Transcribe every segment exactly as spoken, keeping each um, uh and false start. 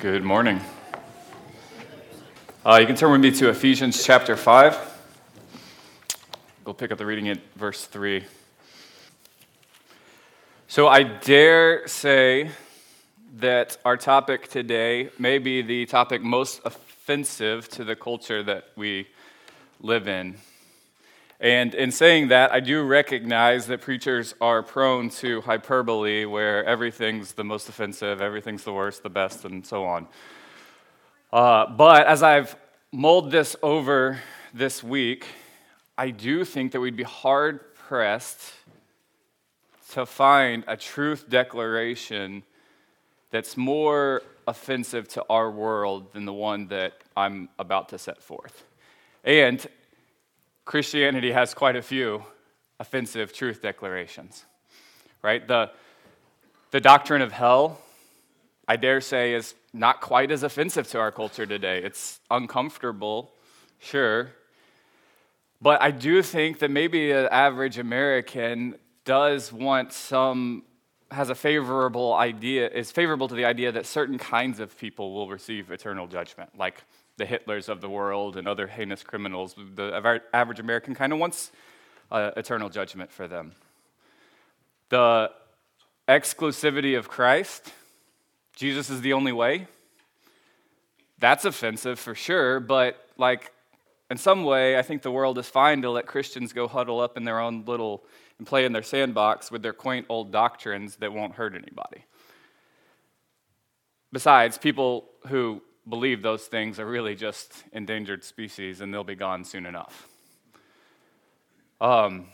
Good morning. Uh, you can turn with me to Ephesians chapter five. We'll pick up the reading at verse three. So I dare say that our topic today may be the topic most offensive to the culture that we live in. And in saying that, I do recognize that preachers are prone to hyperbole where everything's the most offensive, everything's the worst, the best, and so on. Uh, but as I've mulled this over this week, I do think that we'd be hard-pressed to find a truth declaration that's more offensive to our world than the one that I'm about to set forth. And Christianity has quite a few offensive truth declarations, right? The, the doctrine of hell, I dare say, is not quite as offensive to our culture today. It's uncomfortable, sure, but I do think that maybe an average American does want some, has a favorable idea, is favorable to the idea that certain kinds of people will receive eternal judgment, like the Hitlers of the world and other heinous criminals. The average American kind of wants uh, eternal judgment for them. The exclusivity of Christ, Jesus is the only way, that's offensive for sure, but like in some way, I think the world is fine to let Christians go huddle up in their own little, and play in their sandbox with their quaint old doctrines that won't hurt anybody. Besides, people who believe those things are really just endangered species and they'll be gone soon enough. Um,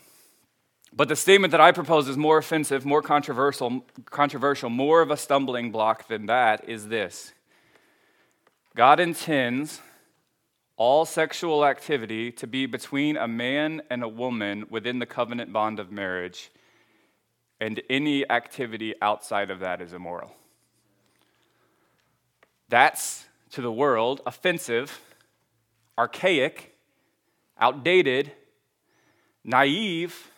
but the statement that I propose is more offensive, more controversial, controversial, more of a stumbling block than that is this. God intends all sexual activity to be between a man and a woman within the covenant bond of marriage, and any activity outside of that is immoral. That's, to the world, offensive, archaic, outdated, naive,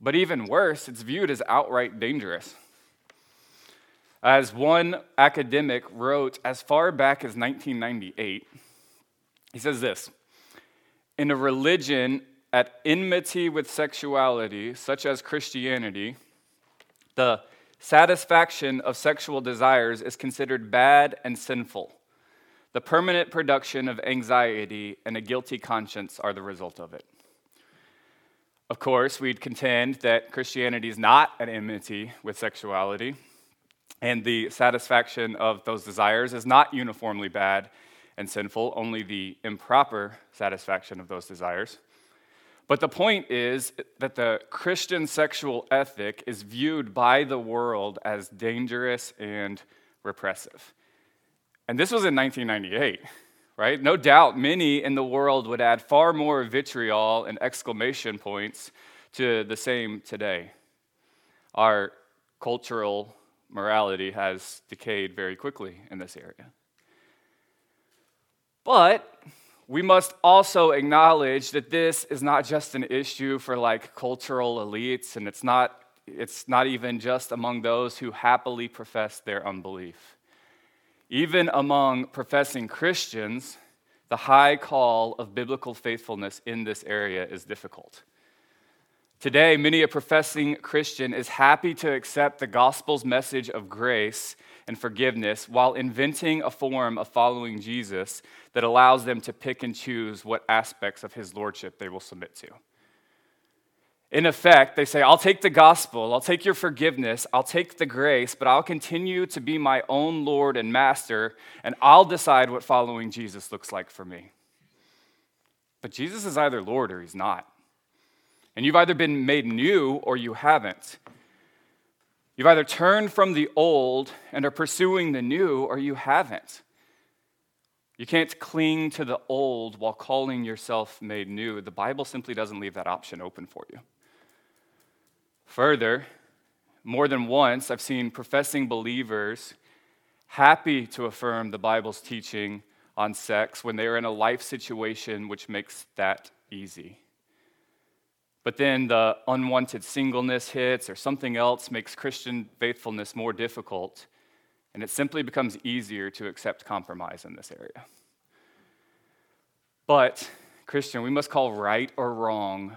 but even worse, it's viewed as outright dangerous. As one academic wrote as far back as nineteen ninety-eight, he says this: in a religion at enmity with sexuality, such as Christianity, the satisfaction of sexual desires is considered bad and sinful. The permanent production of anxiety and a guilty conscience are the result of it. Of course, we'd contend that Christianity is not at enmity with sexuality, and the satisfaction of those desires is not uniformly bad and sinful, only the improper satisfaction of those desires. But the point is that the Christian sexual ethic is viewed by the world as dangerous and repressive. And this was in nineteen ninety-eight, right? No doubt many in the world would add far more vitriol and exclamation points to the same today. Our cultural morality has decayed very quickly in this area. But we must also acknowledge that this is not just an issue for like cultural elites, and it's not, it's not even just among those who happily profess their unbelief. Even among professing Christians, the high call of biblical faithfulness in this area is difficult. Today, many a professing Christian is happy to accept the gospel's message of grace and forgiveness while inventing a form of following Jesus that allows them to pick and choose what aspects of his lordship they will submit to. In effect, they say, I'll take the gospel, I'll take your forgiveness, I'll take the grace, but I'll continue to be my own Lord and master, and I'll decide what following Jesus looks like for me. But Jesus is either Lord or he's not. And you've either been made new or you haven't. You've either turned from the old and are pursuing the new or you haven't. You can't cling to the old while calling yourself made new. The Bible simply doesn't leave that option open for you. Further, more than once, I've seen professing believers happy to affirm the Bible's teaching on sex when they are in a life situation which makes that easy. But then the unwanted singleness hits or something else makes Christian faithfulness more difficult, And it simply becomes easier to accept compromise in this area. But, Christian, we must call right or wrong,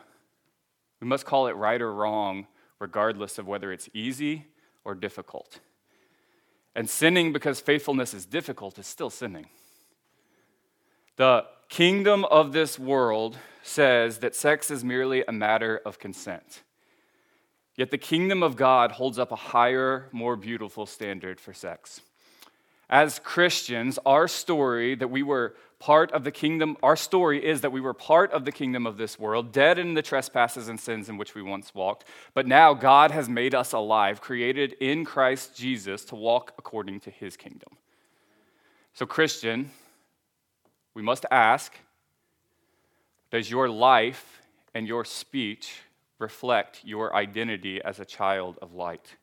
we must call it right or wrong, regardless of whether it's easy or difficult. And sinning because faithfulness is difficult is still sinning. The kingdom of this world says that sex is merely a matter of consent. Yet the kingdom of God holds up a higher, more beautiful standard for sex. As Christians, our story that we were part of the kingdom, our story is that we were part of the kingdom of this world, dead in the trespasses and sins in which we once walked, but now God has made us alive, created in Christ Jesus to walk according to his kingdom. So, Christian, we must ask, does your life and your speech reflect your identity as a child of light?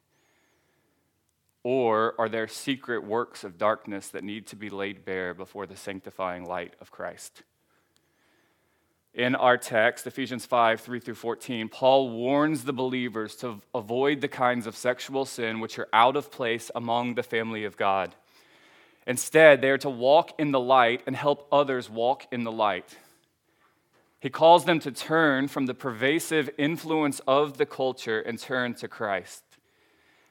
Or are there secret works of darkness that need to be laid bare before the sanctifying light of Christ? In our text, Ephesians five, three through fourteen, Paul warns the believers to avoid the kinds of sexual sin which are out of place among the family of God. Instead, they are to walk in the light and help others walk in the light. He calls them to turn from the pervasive influence of the culture and turn to Christ.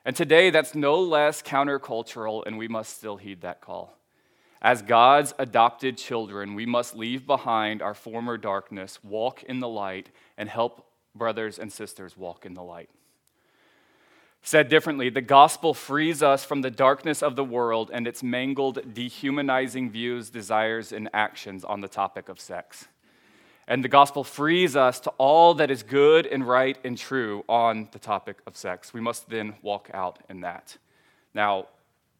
And today, that's no less countercultural, and we must still heed that call. As God's adopted children, we must leave behind our former darkness, walk in the light, and help brothers and sisters walk in the light. Said differently, the gospel frees us from the darkness of the world and its mangled, dehumanizing views, desires, and actions on the topic of sex. And the gospel frees us to all that is good and right and true on the topic of sex. We must then walk out in that. Now,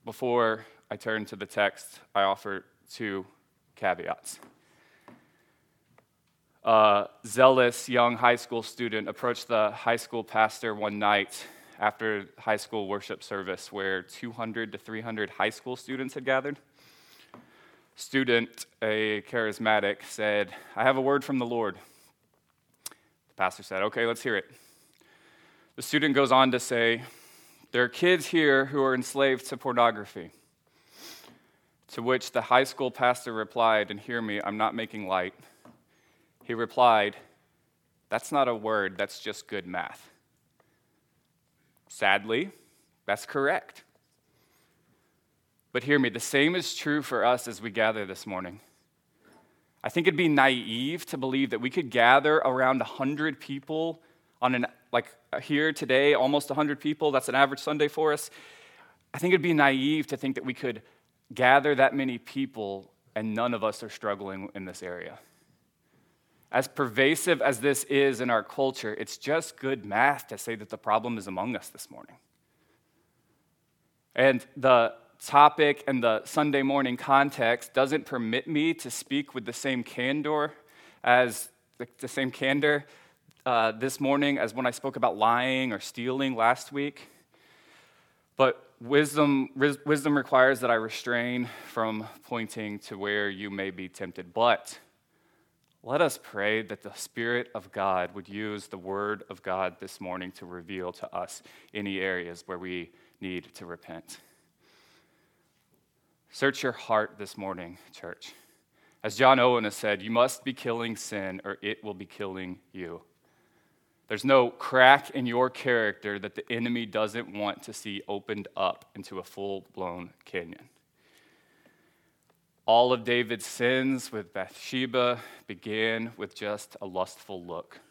before I turn to the text, I offer two caveats. A zealous young high school student approached the high school pastor one night after high school worship service where two hundred to three hundred high school students had gathered. Student, a charismatic, said, "I have a word from the Lord." The pastor said, "Okay, let's hear it." The student goes on to say, "There are kids here who are enslaved to pornography." To which the high school pastor replied, and hear me, I'm not making light. He replied, "That's not a word, that's just good math." Sadly, that's correct. But hear me, the same is true for us as we gather this morning. I think it'd be naive to believe that we could gather around one hundred people on an, like here today, almost one hundred people, that's an average Sunday for us. I think it'd be naive to think that we could gather that many people and none of us are struggling in this area. As pervasive as this is in our culture, it's just good math to say that the problem is among us this morning. And the topic and the Sunday morning context doesn't permit me to speak with the same candor as the, the same candor uh, this morning as when I spoke about lying or stealing last week. But wisdom ris- wisdom requires that I restrain from pointing to where you may be tempted. But let us pray that the Spirit of God would use the Word of God this morning to reveal to us any areas where we need to repent. Search your heart this morning, church. As John Owen has said, you must be killing sin or it will be killing you. There's no crack in your character that the enemy doesn't want to see opened up into a full-blown canyon. All of David's sins with Bathsheba began with just a lustful look.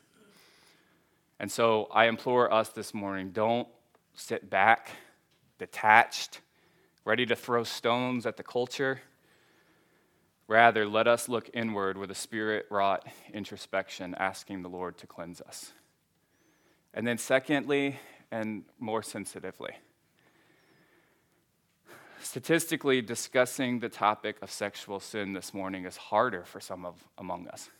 And so I implore us this morning, don't sit back, detached, ready to throw stones at the culture. Rather, let us look inward with a spirit-wrought introspection, asking the Lord to cleanse us. And then secondly, and more sensitively, statistically discussing the topic of sexual sin this morning is harder for some of among us.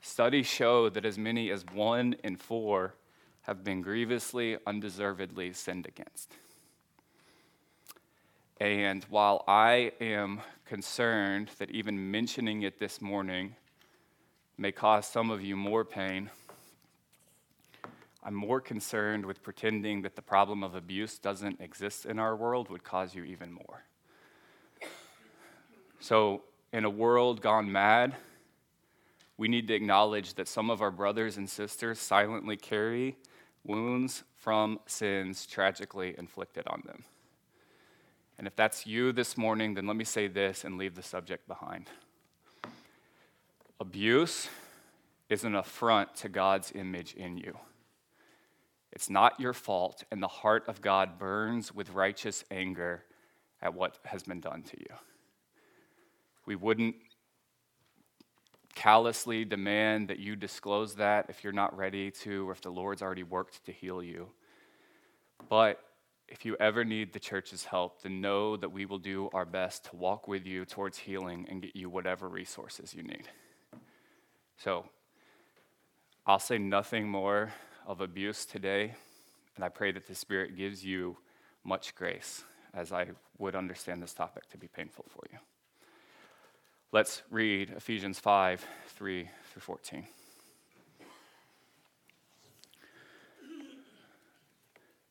Studies show that as many as one in four have been grievously, undeservedly sinned against. And while I am concerned that even mentioning it this morning may cause some of you more pain, I'm more concerned with pretending that the problem of abuse doesn't exist in our world would cause you even more. So in a world gone mad, we need to acknowledge that some of our brothers and sisters silently carry wounds from sins tragically inflicted on them. And if that's you this morning, then let me say this and leave the subject behind. Abuse is an affront to God's image in you. It's not your fault, and the heart of God burns with righteous anger at what has been done to you. We wouldn't callously demand that you disclose that if you're not ready to, or if the Lord's already worked to heal you. But if you ever need the church's help, then know that we will do our best to walk with you towards healing and get you whatever resources you need. So I'll say nothing more of abuse today, and I pray that the Spirit gives you much grace, as I would understand this topic to be painful for you. Let's read Ephesians five, three through fourteen.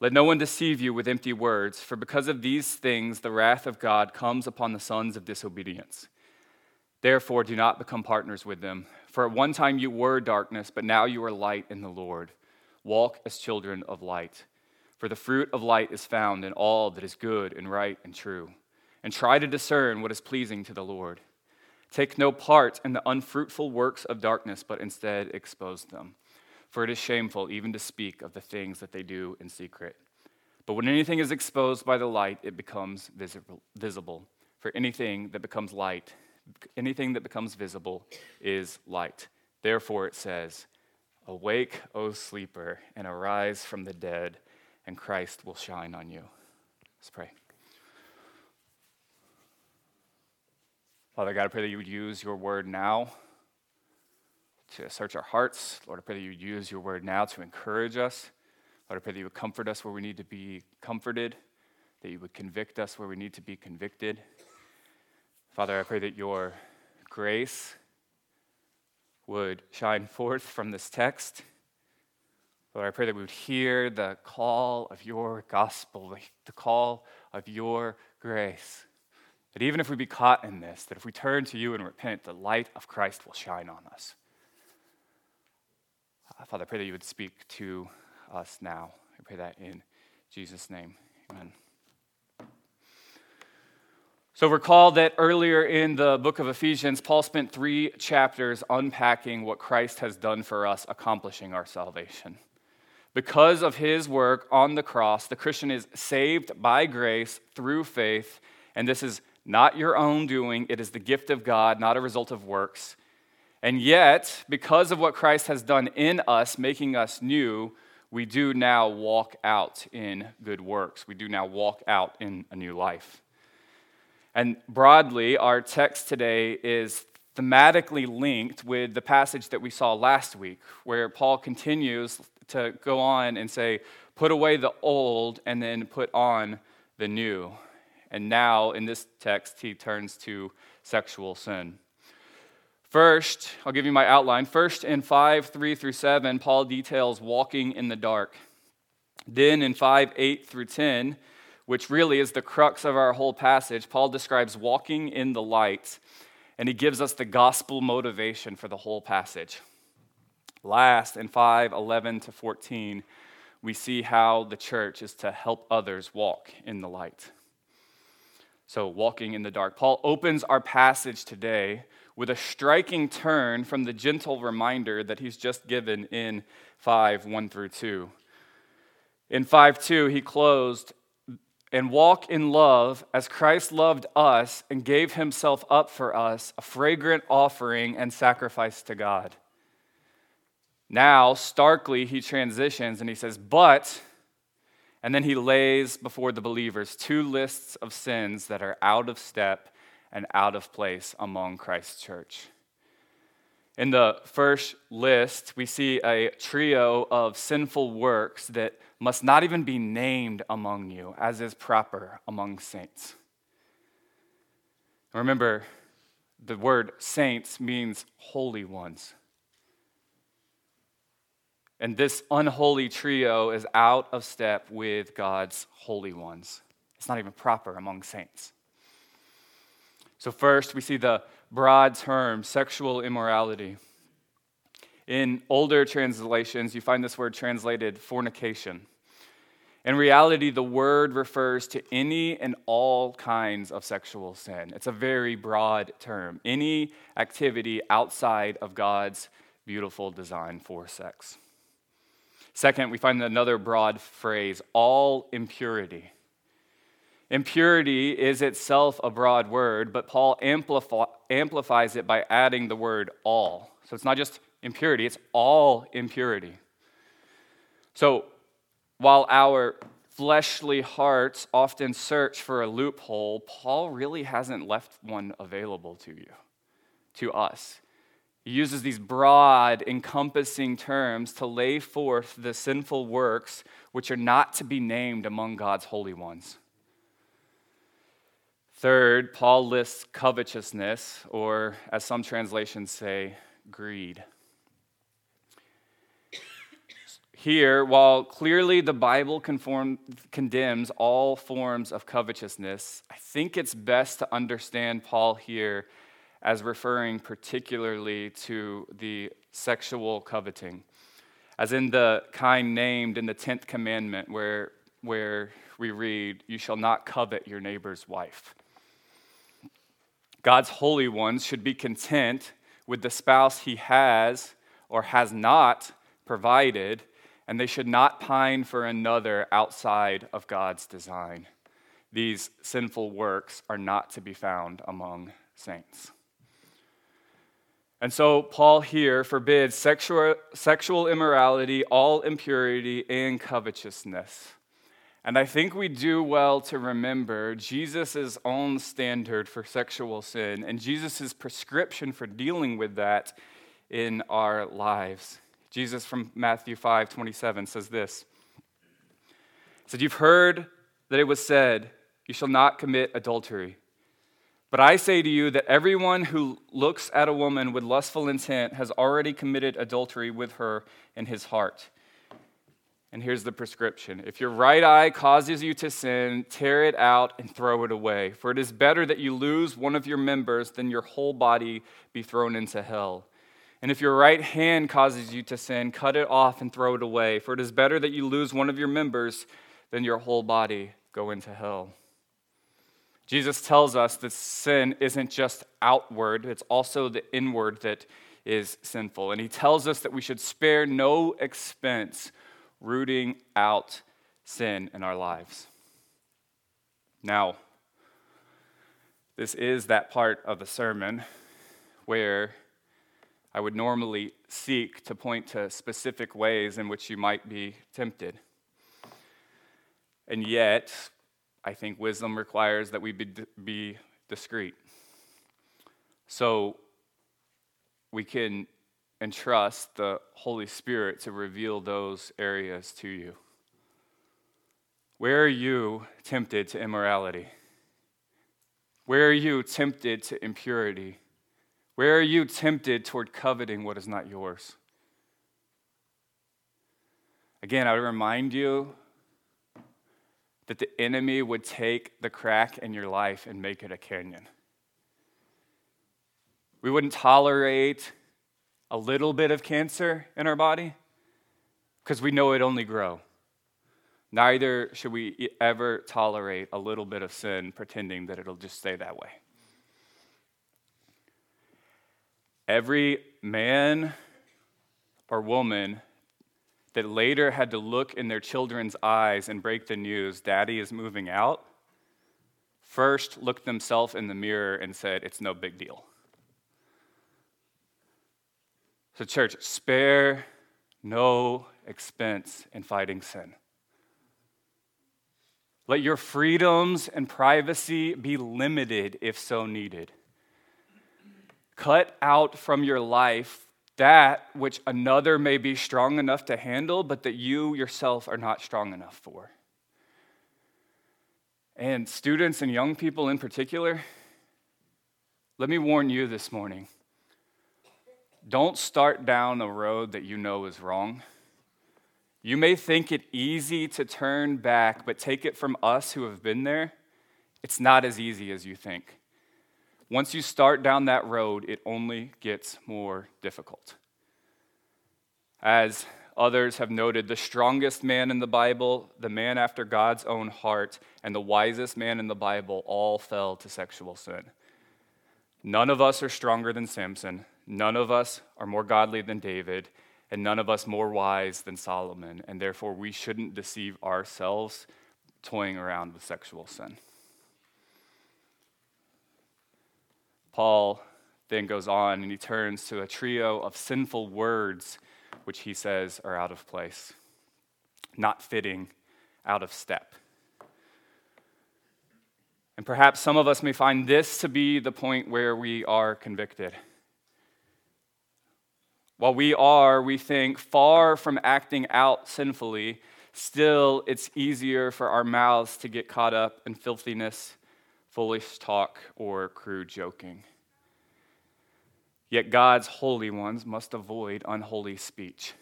Let no one deceive you with empty words, for because of these things the wrath of God comes upon the sons of disobedience. Therefore do not become partners with them, for at one time you were darkness, but now you are light in the Lord. Walk as children of light, for the fruit of light is found in all that is good and right and true. And try to discern what is pleasing to the Lord. Take no part in the unfruitful works of darkness, but instead expose them. For it is shameful even to speak of the things that they do in secret. But when anything is exposed by the light, it becomes visible. For anything that becomes light, anything that becomes visible is light. Therefore it says, "Awake, O sleeper, and arise from the dead, and Christ will shine on you." Let's pray. Father God, I pray that you would use your word now to search our hearts. Lord, I pray that you would use your word now to encourage us. Lord, I pray that you would comfort us where we need to be comforted, that you would convict us where we need to be convicted. Father, I pray that your grace would shine forth from this text. Lord, I pray that we would hear the call of your gospel, the call of your grace. That even if we be caught in this, that if we turn to you and repent, the light of Christ will shine on us. Uh, Father, I pray that you would speak to us now. I pray that in Jesus' name. Amen. So recall that earlier in the book of Ephesians, Paul spent three chapters unpacking what Christ has done for us, accomplishing our salvation. Because of his work on the cross, the Christian is saved by grace through faith, and this is not your own doing. It is the gift of God, not a result of works. And yet, because of what Christ has done in us, making us new, we do now walk out in good works. We do now walk out in a new life. And broadly, our text today is thematically linked with the passage that we saw last week, where Paul continues to go on and say, put away the old and then put on the new. And now, in this text, he turns to sexual sin. First, I'll give you my outline. First, in five, three through seven, Paul details walking in the dark. Then, in five, eight through ten, which really is the crux of our whole passage, Paul describes walking in the light, and he gives us the gospel motivation for the whole passage. Last, in five, eleven to fourteen, we see how the church is to help others walk in the light. So, walking in the dark. Paul opens our passage today with a striking turn from the gentle reminder that he's just given in five, one through two. In five, two, he closed, "And walk in love as Christ loved us and gave himself up for us, a fragrant offering and sacrifice to God." Now, starkly, he transitions and he says, "But And then he lays before the believers two lists of sins that are out of step and out of place among Christ's church. In the first list, we see a trio of sinful works that must not even be named among you, as is proper among saints. Remember, the word saints means holy ones. And this unholy trio is out of step with God's holy ones. It's not even proper among saints. So first, we see the broad term, sexual immorality. In older translations, you find this word translated fornication. In reality, the word refers to any and all kinds of sexual sin. It's a very broad term. Any activity outside of God's beautiful design for sex. Second, we find another broad phrase, all impurity. Impurity is itself a broad word, but Paul amplif- amplifies it by adding the word all. So it's not just impurity, it's all impurity. So while our fleshly hearts often search for a loophole, Paul really hasn't left one available to you, to us. He uses these broad, encompassing terms to lay forth the sinful works which are not to be named among God's holy ones. Third, Paul lists covetousness, or as some translations say, greed. Here, while clearly the Bible conform, condemns all forms of covetousness, I think it's best to understand Paul here as referring particularly to the sexual coveting, as in the kind named in the tenth commandment where, where we read, "You shall not covet your neighbor's wife." God's holy ones should be content with the spouse he has or has not provided, and they should not pine for another outside of God's design. These sinful works are not to be found among saints. And so Paul here forbids sexual, sexual immorality, all impurity, and covetousness. And I think we do well to remember Jesus' own standard for sexual sin and Jesus' prescription for dealing with that in our lives. Jesus from Matthew five twenty-seven says this. He said, "You've heard that it was said, 'You shall not commit adultery.' But I say to you that everyone who looks at a woman with lustful intent has already committed adultery with her in his heart." And here's the prescription. "If your right eye causes you to sin, tear it out and throw it away. For it is better that you lose one of your members than your whole body be thrown into hell. And if your right hand causes you to sin, cut it off and throw it away. For it is better that you lose one of your members than your whole body go into hell." Jesus tells us that sin isn't just outward, it's also the inward that is sinful. And he tells us that we should spare no expense rooting out sin in our lives. Now, this is that part of the sermon where I would normally seek to point to specific ways in which you might be tempted. And yet, I think wisdom requires that we be, be discreet. So we can and trust the Holy Spirit to reveal those areas to you. Where are you tempted to immorality? Where are you tempted to impurity? Where are you tempted toward coveting what is not yours? Again, I would remind you that the enemy would take the crack in your life and make it a canyon. We wouldn't tolerate a little bit of cancer in our body, because we know it only grow. Neither should we ever tolerate a little bit of sin, pretending that it'll just stay that way. Every man or woman that later had to look in their children's eyes and break the news, "Daddy is moving out," first looked themselves in the mirror and said, "It's no big deal." So church, spare no expense in fighting sin. Let your freedoms and privacy be limited if so needed. Cut out from your life that which another may be strong enough to handle, but that you yourself are not strong enough for. And students and young people in particular, let me warn you this morning. Don't start down a road that you know is wrong. You may think it easy to turn back, but take it from us who have been there, it's not as easy as you think. Once you start down that road, it only gets more difficult. As others have noted, the strongest man in the Bible, the man after God's own heart, and the wisest man in the Bible all fell to sexual sin. None of us are stronger than Samson. None of us are more godly than David. And none of us more wise than Solomon, and therefore we shouldn't deceive ourselves toying around with sexual sin. Paul then goes on and he turns to a trio of sinful words, which he says are out of place, not fitting, out of step. And perhaps some of us may find this to be the point where we are convicted. While we are, we think, far from acting out sinfully, still it's easier for our mouths to get caught up in filthiness, foolish talk, or crude joking. Yet God's holy ones must avoid unholy speech.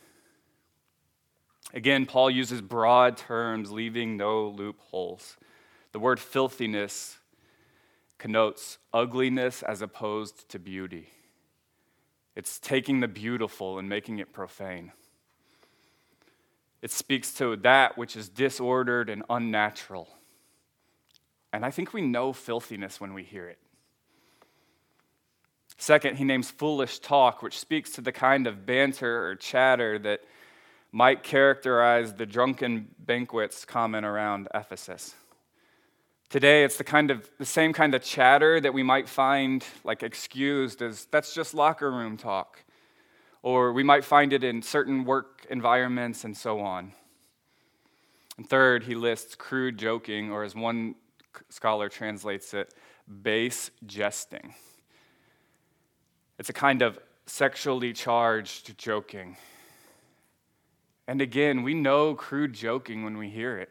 Again, Paul uses broad terms, leaving no loopholes. The word filthiness connotes ugliness as opposed to beauty. It's taking the beautiful and making it profane. It speaks to that which is disordered and unnatural. And I think we know filthiness when we hear it. Second, he names foolish talk, which speaks to the kind of banter or chatter that might characterize the drunken banquets common around Ephesus. Today, it's the kind of the same kind of chatter that we might find like excused as that's just locker room talk, or we might find it in certain work environments and so on. And third, he lists crude joking, or as one scholar translates it, base jesting. It's a kind of sexually charged joking. And again, we know crude joking when we hear it.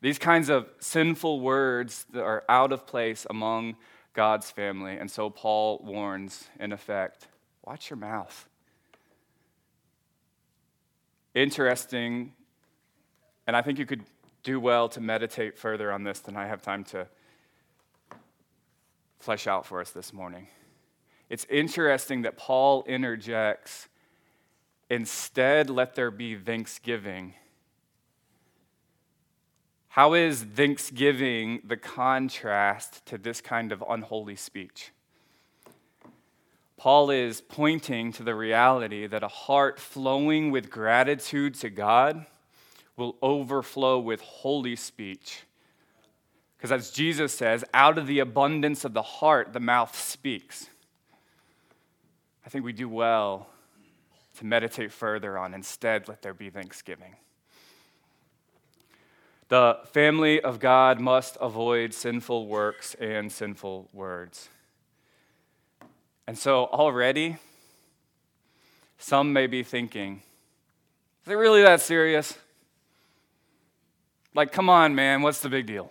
These kinds of sinful words that are out of place among God's family. And so Paul warns, in effect, watch your mouth. Interesting, and I think you could do well to meditate further on this than I have time to flesh out for us this morning. It's interesting that Paul interjects, instead let there be thanksgiving. How is thanksgiving the contrast to this kind of unholy speech? Paul is pointing to the reality that a heart flowing with gratitude to God will overflow with holy speech. Because as Jesus says, out of the abundance of the heart, the mouth speaks. I think we do well to meditate further on, instead, let there be thanksgiving. The family of God must avoid sinful works and sinful words. And so already, some may be thinking, is it really that serious? Like, come on, man, what's the big deal?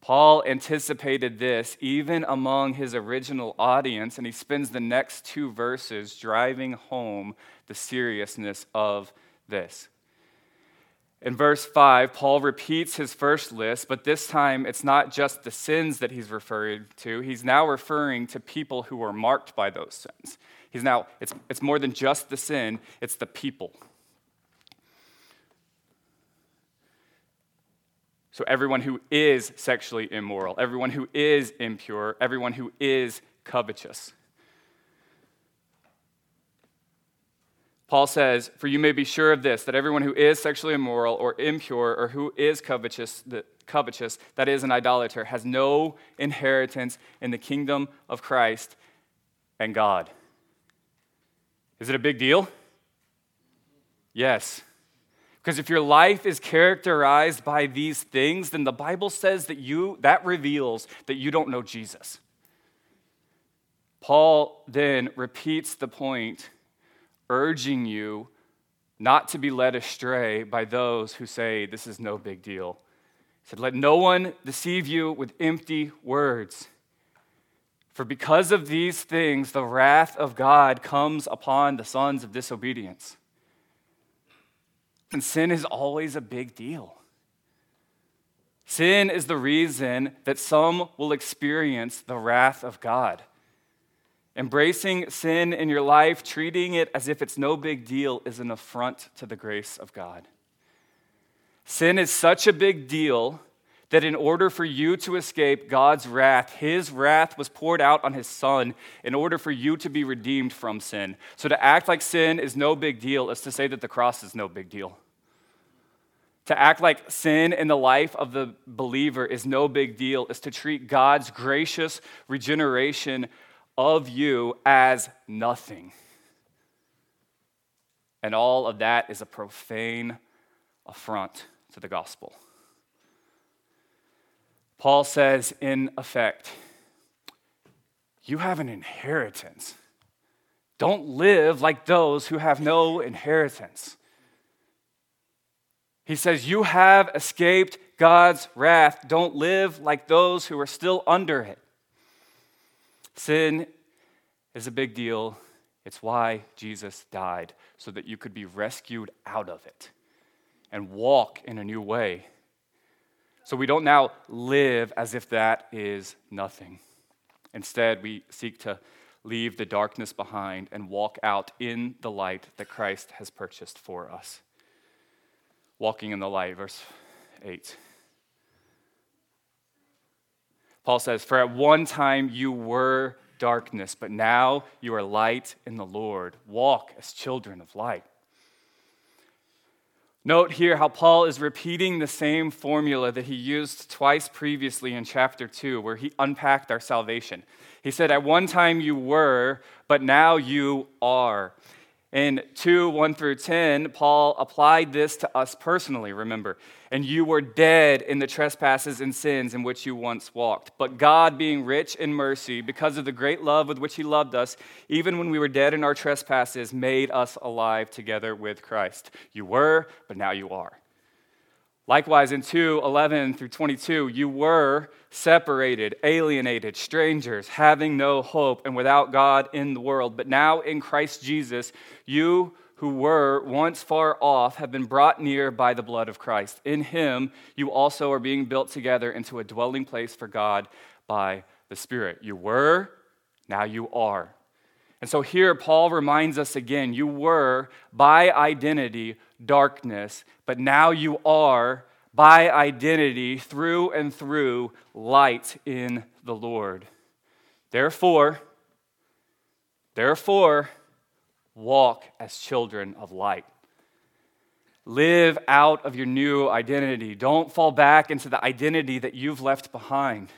Paul anticipated this even among his original audience, and he spends the next two verses driving home the seriousness of this. In verse five, Paul repeats his first list, but this time it's not just the sins that he's referring to. He's now referring to people who are marked by those sins. He's now, it's, it's more than just the sin, it's the people. So everyone who is sexually immoral, everyone who is impure, everyone who is covetous. Paul says, for you may be sure of this, that everyone who is sexually immoral or impure or who is covetous, that, covetous, that is an idolater, has no inheritance in the kingdom of Christ and God. Is it a big deal? Yes. Because if your life is characterized by these things, then the Bible says that you, that reveals that you don't know Jesus. Paul then repeats the point, urging you not to be led astray by those who say this is no big deal. He said, let no one deceive you with empty words. For because of these things, the wrath of God comes upon the sons of disobedience. And sin is always a big deal. Sin is the reason that some will experience the wrath of God. Embracing sin in your life, treating it as if it's no big deal, is an affront to the grace of God. Sin is such a big deal that in order for you to escape God's wrath, his wrath was poured out on his son in order for you to be redeemed from sin. So to act like sin is no big deal is to say that the cross is no big deal. To act like sin in the life of the believer is no big deal is to treat God's gracious regeneration of you as nothing. And all of that is a profane affront to the gospel. Paul says, in effect, you have an inheritance. Don't live like those who have no inheritance. He says, you have escaped God's wrath. Don't live like those who are still under it. Sin is a big deal. It's why Jesus died, so that you could be rescued out of it and walk in a new way. So we don't now live as if that is nothing. Instead, we seek to leave the darkness behind and walk out in the light that Christ has purchased for us. Walking in the light, verse eight. Paul says, for at one time you were darkness, but now you are light in the Lord. Walk as children of light. Note here how Paul is repeating the same formula that he used twice previously in chapter two, where he unpacked our salvation. He said, at one time you were, but now you are. In two, one through ten, Paul applied this to us personally, remember. And you were dead in the trespasses and sins in which you once walked. But God, being rich in mercy, because of the great love with which he loved us, even when we were dead in our trespasses, made us alive together with Christ. You were, but now you are. Likewise, in two, eleven through twenty-two, you were separated, alienated, strangers, having no hope, and without God in the world. But now in Christ Jesus, you who were once far off have been brought near by the blood of Christ. In him, you also are being built together into a dwelling place for God by the Spirit. You were, now you are. And so here, Paul reminds us again, you were by identity darkness, but now you are by identity through and through light in the Lord. Therefore, therefore, walk as children of light. Live out of your new identity. Don't fall back into the identity that you've left behind.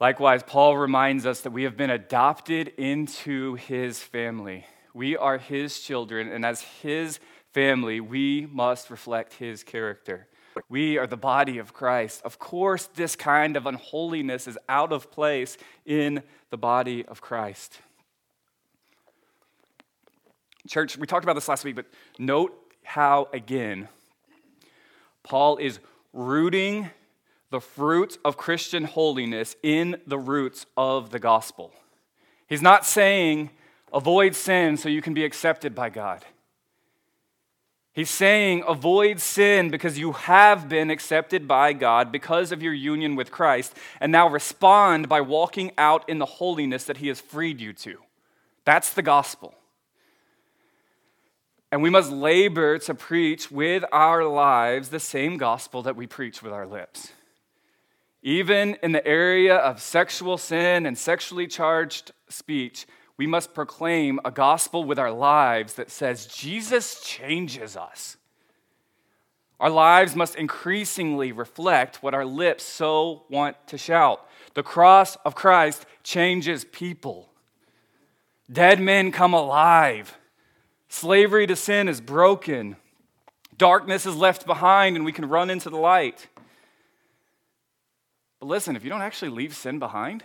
Likewise, Paul reminds us that we have been adopted into his family. We are his children, and as his family, we must reflect his character. We are the body of Christ. Of course, this kind of unholiness is out of place in the body of Christ. Church, we talked about this last week, but note how, again, Paul is rooting the fruit of Christian holiness in the roots of the gospel. He's not saying avoid sin so you can be accepted by God. He's saying avoid sin because you have been accepted by God because of your union with Christ, and now respond by walking out in the holiness that he has freed you to. That's the gospel. And we must labor to preach with our lives the same gospel that we preach with our lips. Even in the area of sexual sin and sexually charged speech, we must proclaim a gospel with our lives that says Jesus changes us. Our lives must increasingly reflect what our lips so want to shout. The cross of Christ changes people. Dead men come alive. Slavery to sin is broken. Darkness is left behind and we can run into the light. But listen, if you don't actually leave sin behind,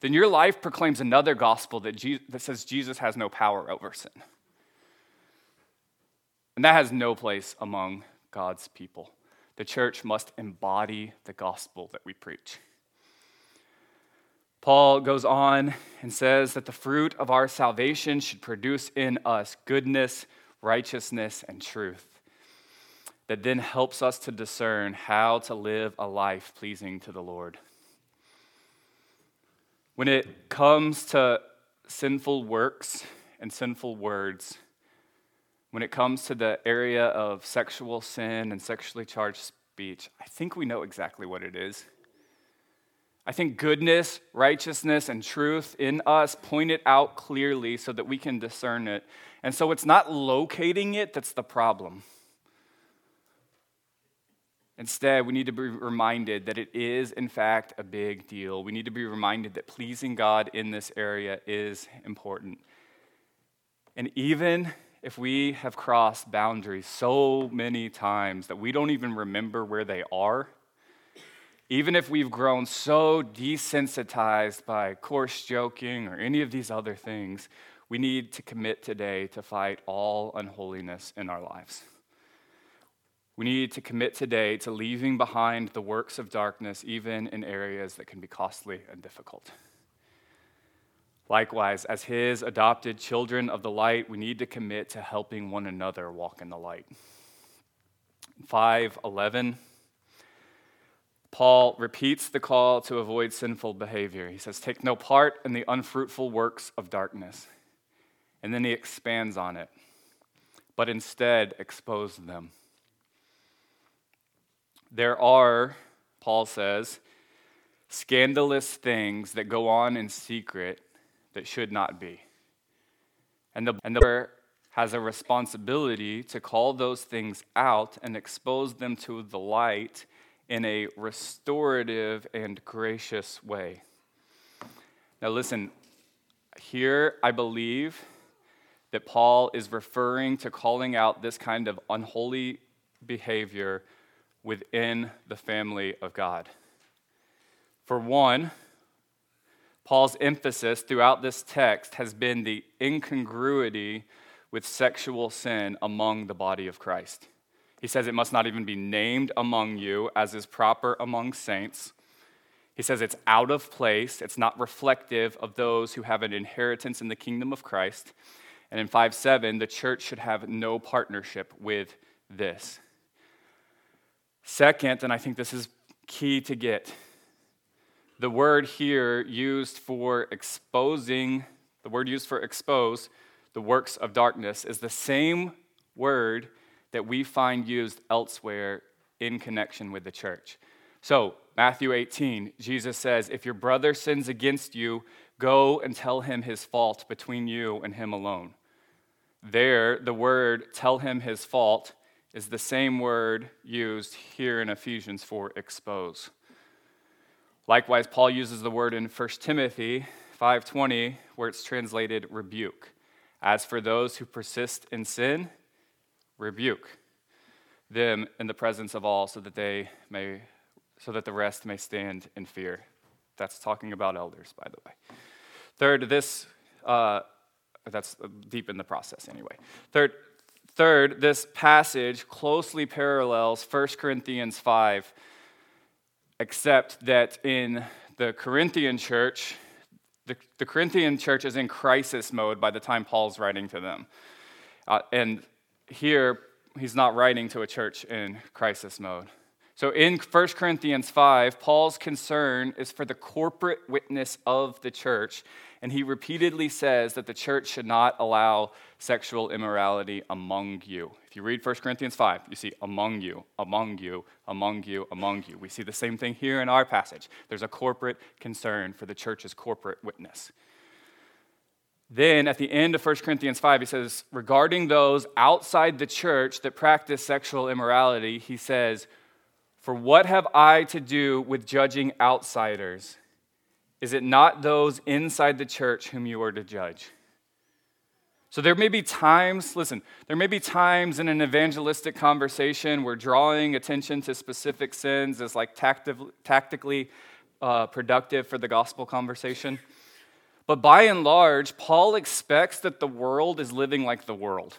then your life proclaims another gospel that, Jesus, that says Jesus has no power over sin. And that has no place among God's people. The church must embody the gospel that we preach. Paul goes on and says that the fruit of our salvation should produce in us goodness, righteousness, and truth, that then helps us to discern how to live a life pleasing to the Lord. When it comes to sinful works and sinful words, when it comes to the area of sexual sin and sexually charged speech, I think we know exactly what it is. I think goodness, righteousness, and truth in us point it out clearly so that we can discern it. And so it's not locating it that's the problem. Instead, we need to be reminded that it is, in fact, a big deal. We need to be reminded that pleasing God in this area is important. And even if we have crossed boundaries so many times that we don't even remember where they are, even if we've grown so desensitized by coarse joking or any of these other things, we need to commit today to fight all unholiness in our lives. We need to commit today to leaving behind the works of darkness, even in areas that can be costly and difficult. Likewise, as his adopted children of the light, we need to commit to helping one another walk in the light. five eleven Paul repeats the call to avoid sinful behavior. He says, take no part in the unfruitful works of darkness. And then he expands on it, but instead expose them. There are, Paul says, scandalous things that go on in secret that should not be. And the, and the believer has a responsibility to call those things out and expose them to the light in a restorative and gracious way. Now listen, here I believe that Paul is referring to calling out this kind of unholy behavior within the family of God. For one, Paul's emphasis throughout this text has been the incongruity with sexual sin among the body of Christ. He says it must not even be named among you, as is proper among saints. He says it's out of place. It's not reflective of those who have an inheritance in the kingdom of Christ. And in five seven, the church should have no partnership with this. Second, and I think this is key to get, the word here used for exposing, the word used for expose, the works of darkness, is the same word that we find used elsewhere in connection with the church. So, Matthew eighteen, Jesus says, if your brother sins against you, go and tell him his fault between you and him alone. There, the word tell him his fault is the same word used here in Ephesians for expose. Likewise, Paul uses the word in First Timothy five twenty, where it's translated rebuke. As for those who persist in sin, rebuke them in the presence of all so that they may, so that the rest may stand in fear. That's talking about elders, by the way. Third, this, uh, that's deep in the process anyway. Third, Third, this passage closely parallels First Corinthians five, except that in the Corinthian church, the, the Corinthian church is in crisis mode by the time Paul's writing to them. Uh, and here, he's not writing to a church in crisis mode. So in First Corinthians five, Paul's concern is for the corporate witness of the church, and he repeatedly says that the church should not allow sexual immorality among you. If you read First Corinthians five, you see among you, among you, among you, among you. We see the same thing here in our passage. There's a corporate concern for the church's corporate witness. Then at the end of First Corinthians five, he says, regarding those outside the church that practice sexual immorality, he says, for what have I to do with judging outsiders? Is it not those inside the church whom you are to judge? So there may be times, listen, there may be times in an evangelistic conversation where drawing attention to specific sins is like tacti- tactically uh, productive for the gospel conversation. But by and large, Paul expects that the world is living like the world.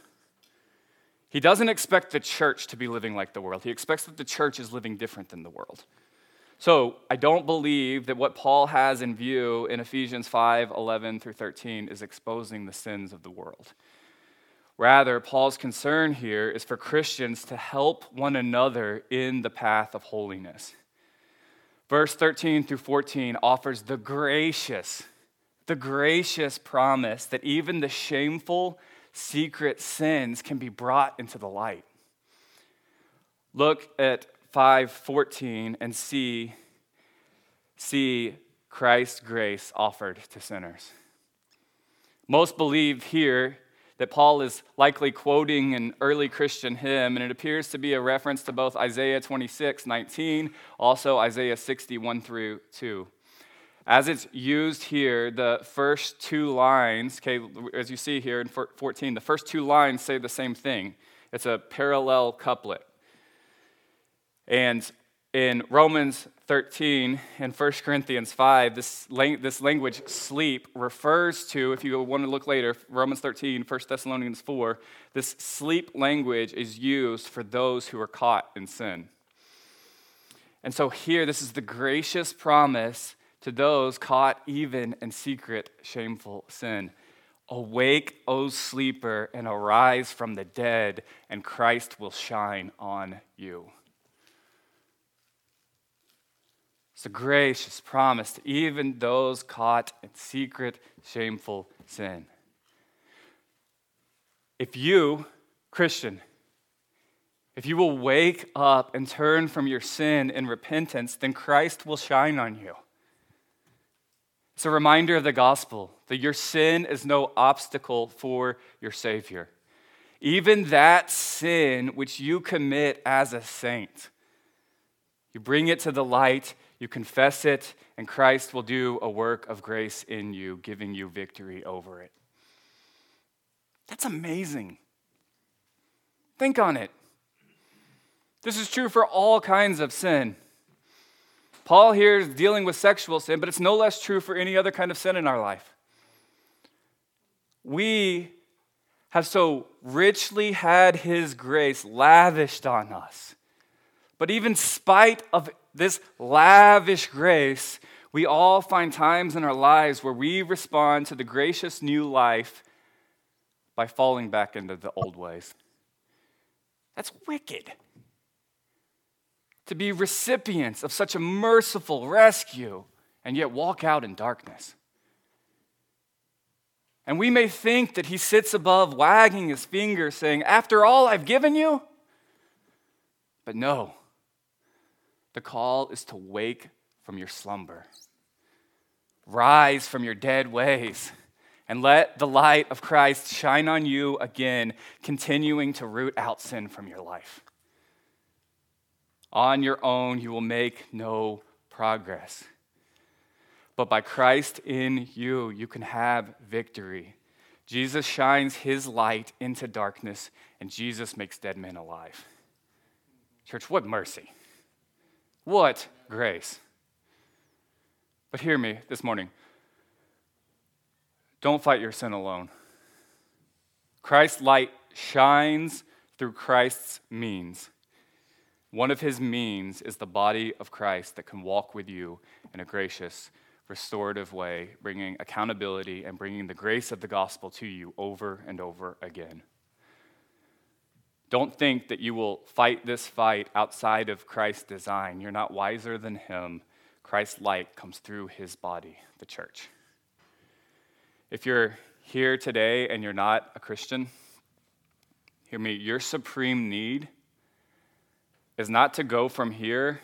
He doesn't expect the church to be living like the world. He expects that the church is living different than the world. So I don't believe that what Paul has in view in Ephesians five eleven through thirteen is exposing the sins of the world. Rather, Paul's concern here is for Christians to help one another in the path of holiness. Verse thirteen through fourteen offers the gracious, the gracious promise that even the shameful, secret sins can be brought into the light. Look at five fourteen and see, see Christ's grace offered to sinners. Most believe here that Paul is likely quoting an early Christian hymn, and it appears to be a reference to both Isaiah twenty-six nineteen, also Isaiah sixty-one through two. As it's used here, the first two lines, okay, as you see here in fourteen, the first two lines say the same thing. It's a parallel couplet. And in Romans thirteen and First Corinthians five, this lang- this language sleep refers to, if you want to look later, Romans thirteen, First Thessalonians four, this sleep language is used for those who are caught in sin. And so here, this is the gracious promise to those caught even in secret, shameful sin. Awake, O sleeper, and arise from the dead, and Christ will shine on you. It's a gracious promise to even those caught in secret, shameful sin. If you, Christian, if you will wake up and turn from your sin in repentance, then Christ will shine on you. It's a reminder of the gospel that your sin is no obstacle for your Savior. Even that sin which you commit as a saint, you bring it to the light, you confess it, and Christ will do a work of grace in you, giving you victory over it. That's amazing. Think on it. This is true for all kinds of sin. Paul here is dealing with sexual sin, but it's no less true for any other kind of sin in our life. We have so richly had his grace lavished on us. But even in spite of this lavish grace, we all find times in our lives where we respond to the gracious new life by falling back into the old ways. That's wicked. To be recipients of such a merciful rescue and yet walk out in darkness. And we may think that he sits above wagging his finger saying, "After all I've given you?" But no, the call is to wake from your slumber. Rise from your dead ways and let the light of Christ shine on you again, continuing to root out sin from your life. On your own, you will make no progress. But by Christ in you, you can have victory. Jesus shines his light into darkness, and Jesus makes dead men alive. Church, what mercy. What grace. But hear me this morning. Don't fight your sin alone. Christ's light shines through Christ's means. One of his means is the body of Christ that can walk with you in a gracious, restorative way, bringing accountability and bringing the grace of the gospel to you over and over again. Don't think that you will fight this fight outside of Christ's design. You're not wiser than him. Christ's light comes through his body, the church. If you're here today and you're not a Christian, hear me, your supreme need is not to go from here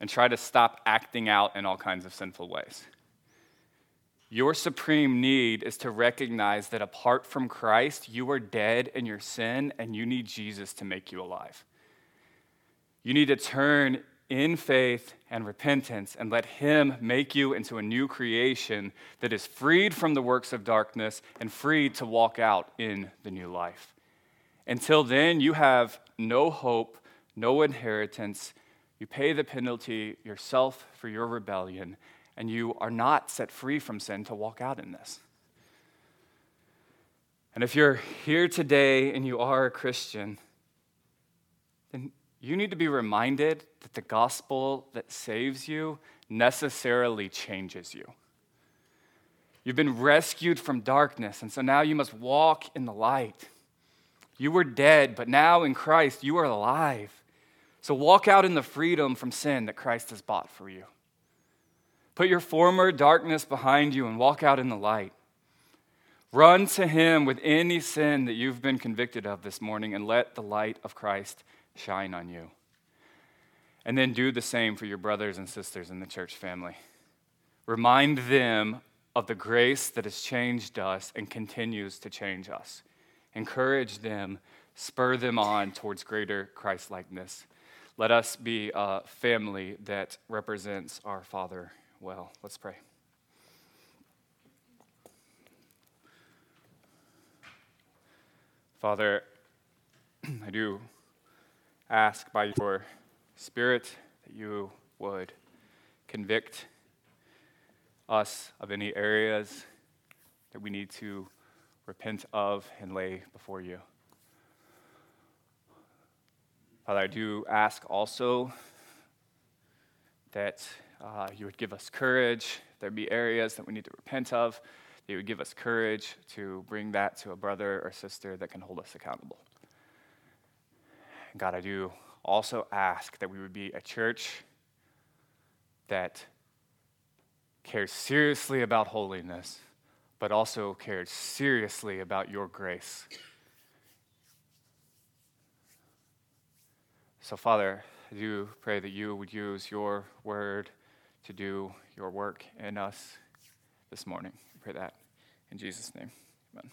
and try to stop acting out in all kinds of sinful ways. Your supreme need is to recognize that apart from Christ, you are dead in your sin and you need Jesus to make you alive. You need to turn in faith and repentance, and let him make you into a new creation that is freed from the works of darkness and freed to walk out in the new life. Until then, you have no hope, no inheritance. You pay the penalty yourself for your rebellion, and you are not set free from sin to walk out in this. And if you're here today and you are a Christian, then you need to be reminded that the gospel that saves you necessarily changes you. You've been rescued from darkness, and so now you must walk in the light. You were dead, but now in Christ you are alive. So walk out in the freedom from sin that Christ has bought for you. Put your former darkness behind you and walk out in the light. Run to him with any sin that you've been convicted of this morning, and let the light of Christ shine on you. And then do the same for your brothers and sisters in the church family. Remind them of the grace that has changed us and continues to change us. Encourage them, spur them on towards greater Christ-likeness. Let us be a family that represents our Father well. Let's pray. Father, I do ask by your Spirit that you would convict us of any areas that we need to repent of and lay before you. Father, I do ask also that uh, you would give us courage. There be areas that we need to repent of, that you would give us courage to bring that to a brother or sister that can hold us accountable. God, I do also ask that we would be a church that cares seriously about holiness, but also cares seriously about your grace. So, Father, I do pray that you would use your word to do your work in us this morning. I pray that in Jesus' name. Amen.